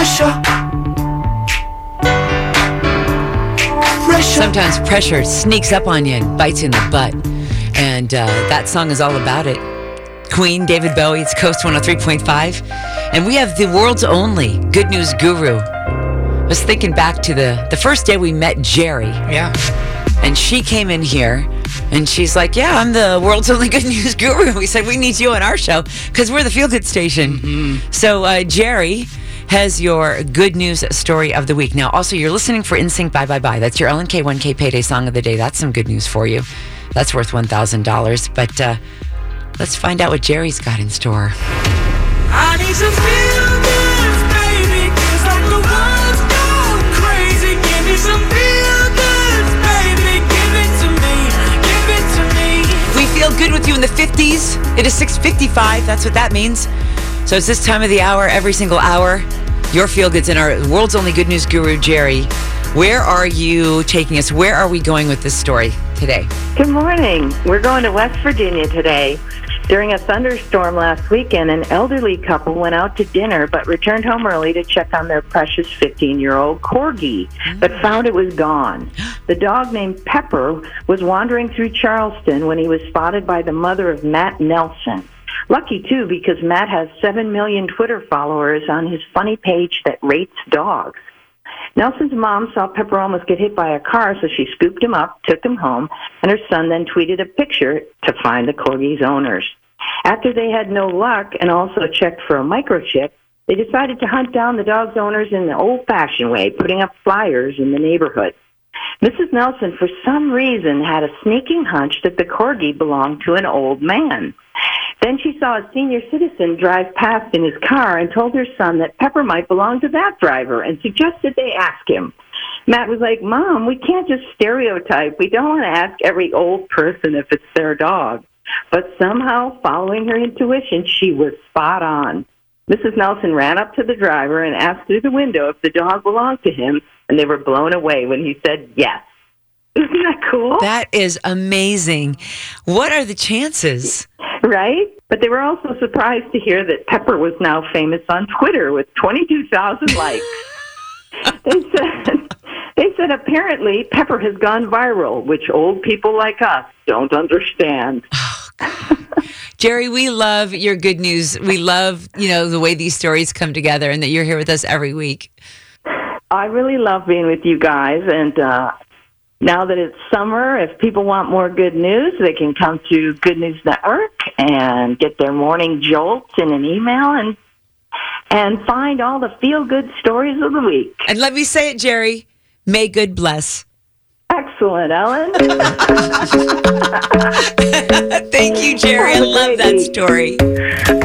Pressure. Sometimes pressure sneaks up on you and bites you in the butt. And that song is all about it. Queen, David Bowie, it's Coast 103.5. And we have the world's only good news guru. I was thinking back to the first day we met Jerry. Yeah. And she came in here and she's like, yeah, I'm the world's only good news guru. We said, we need you on our show because we're the feel good station. Mm-hmm. So Jerry has your good news story of the week. Now, also, you're listening for NSYNC Bye Bye Bye. That's your LNK1K Payday Song of the Day. That's some good news for you. That's worth $1,000. But let's find out what Jerry's got in store. I need some feel good, baby, 'cause like the world's gone crazy. Give me some feel good, baby. Give it to me. Give it to me. We feel good with you in the 50s. It is 6:55. That's what that means. So it's this time of the hour, every single hour. Your feel goods and our world's only good news guru, Jerry. Where are you taking us? Where are we going with this story today? Good morning. We're going to West Virginia today. During a thunderstorm last weekend, an elderly couple went out to dinner but returned home early to check on their precious 15-year-old corgi, but found it was gone. The dog named Pepper was wandering through Charleston when he was spotted by the mother of Matt Nelson. Lucky, too, because Matt has 7 million Twitter followers on his funny page that rates dogs. Nelson's mom saw Pepper almost get hit by a car, so she scooped him up, took him home, and her son then tweeted a picture to find the corgi's owners. After they had no luck and also checked for a microchip, they decided to hunt down the dog's owners in the old-fashioned way, putting up flyers in the neighborhood. Mrs. Nelson, for some reason, had a sneaking hunch that the corgi belonged to an old man. Then she saw a senior citizen drive past in his car and told her son that Pepper might belong to that driver and suggested they ask him. Matt was like, Mom, we can't just stereotype. We don't want to ask every old person if it's their dog. But somehow, following her intuition, she was spot on. Mrs. Nelson ran up to the driver and asked through the window if the dog belonged to him, and they were blown away when he said yes. Isn't that cool? That is amazing. What are the chances? Right? But they were also surprised to hear that Pepper was now famous on Twitter with 22,000 likes. They said apparently Pepper has gone viral, which old people like us don't understand. Oh, God. Jerry, we love your good news. We love, the way these stories come together and that you're here with us every week. I really love being with you guys, and now that it's summer, if people want more good news, they can come to Good News Network and get their morning jolts in an email and find all the feel-good stories of the week. And let me say it, Jerry, may good bless. Excellent, Ellen. Thank you, Jerry. I love that story.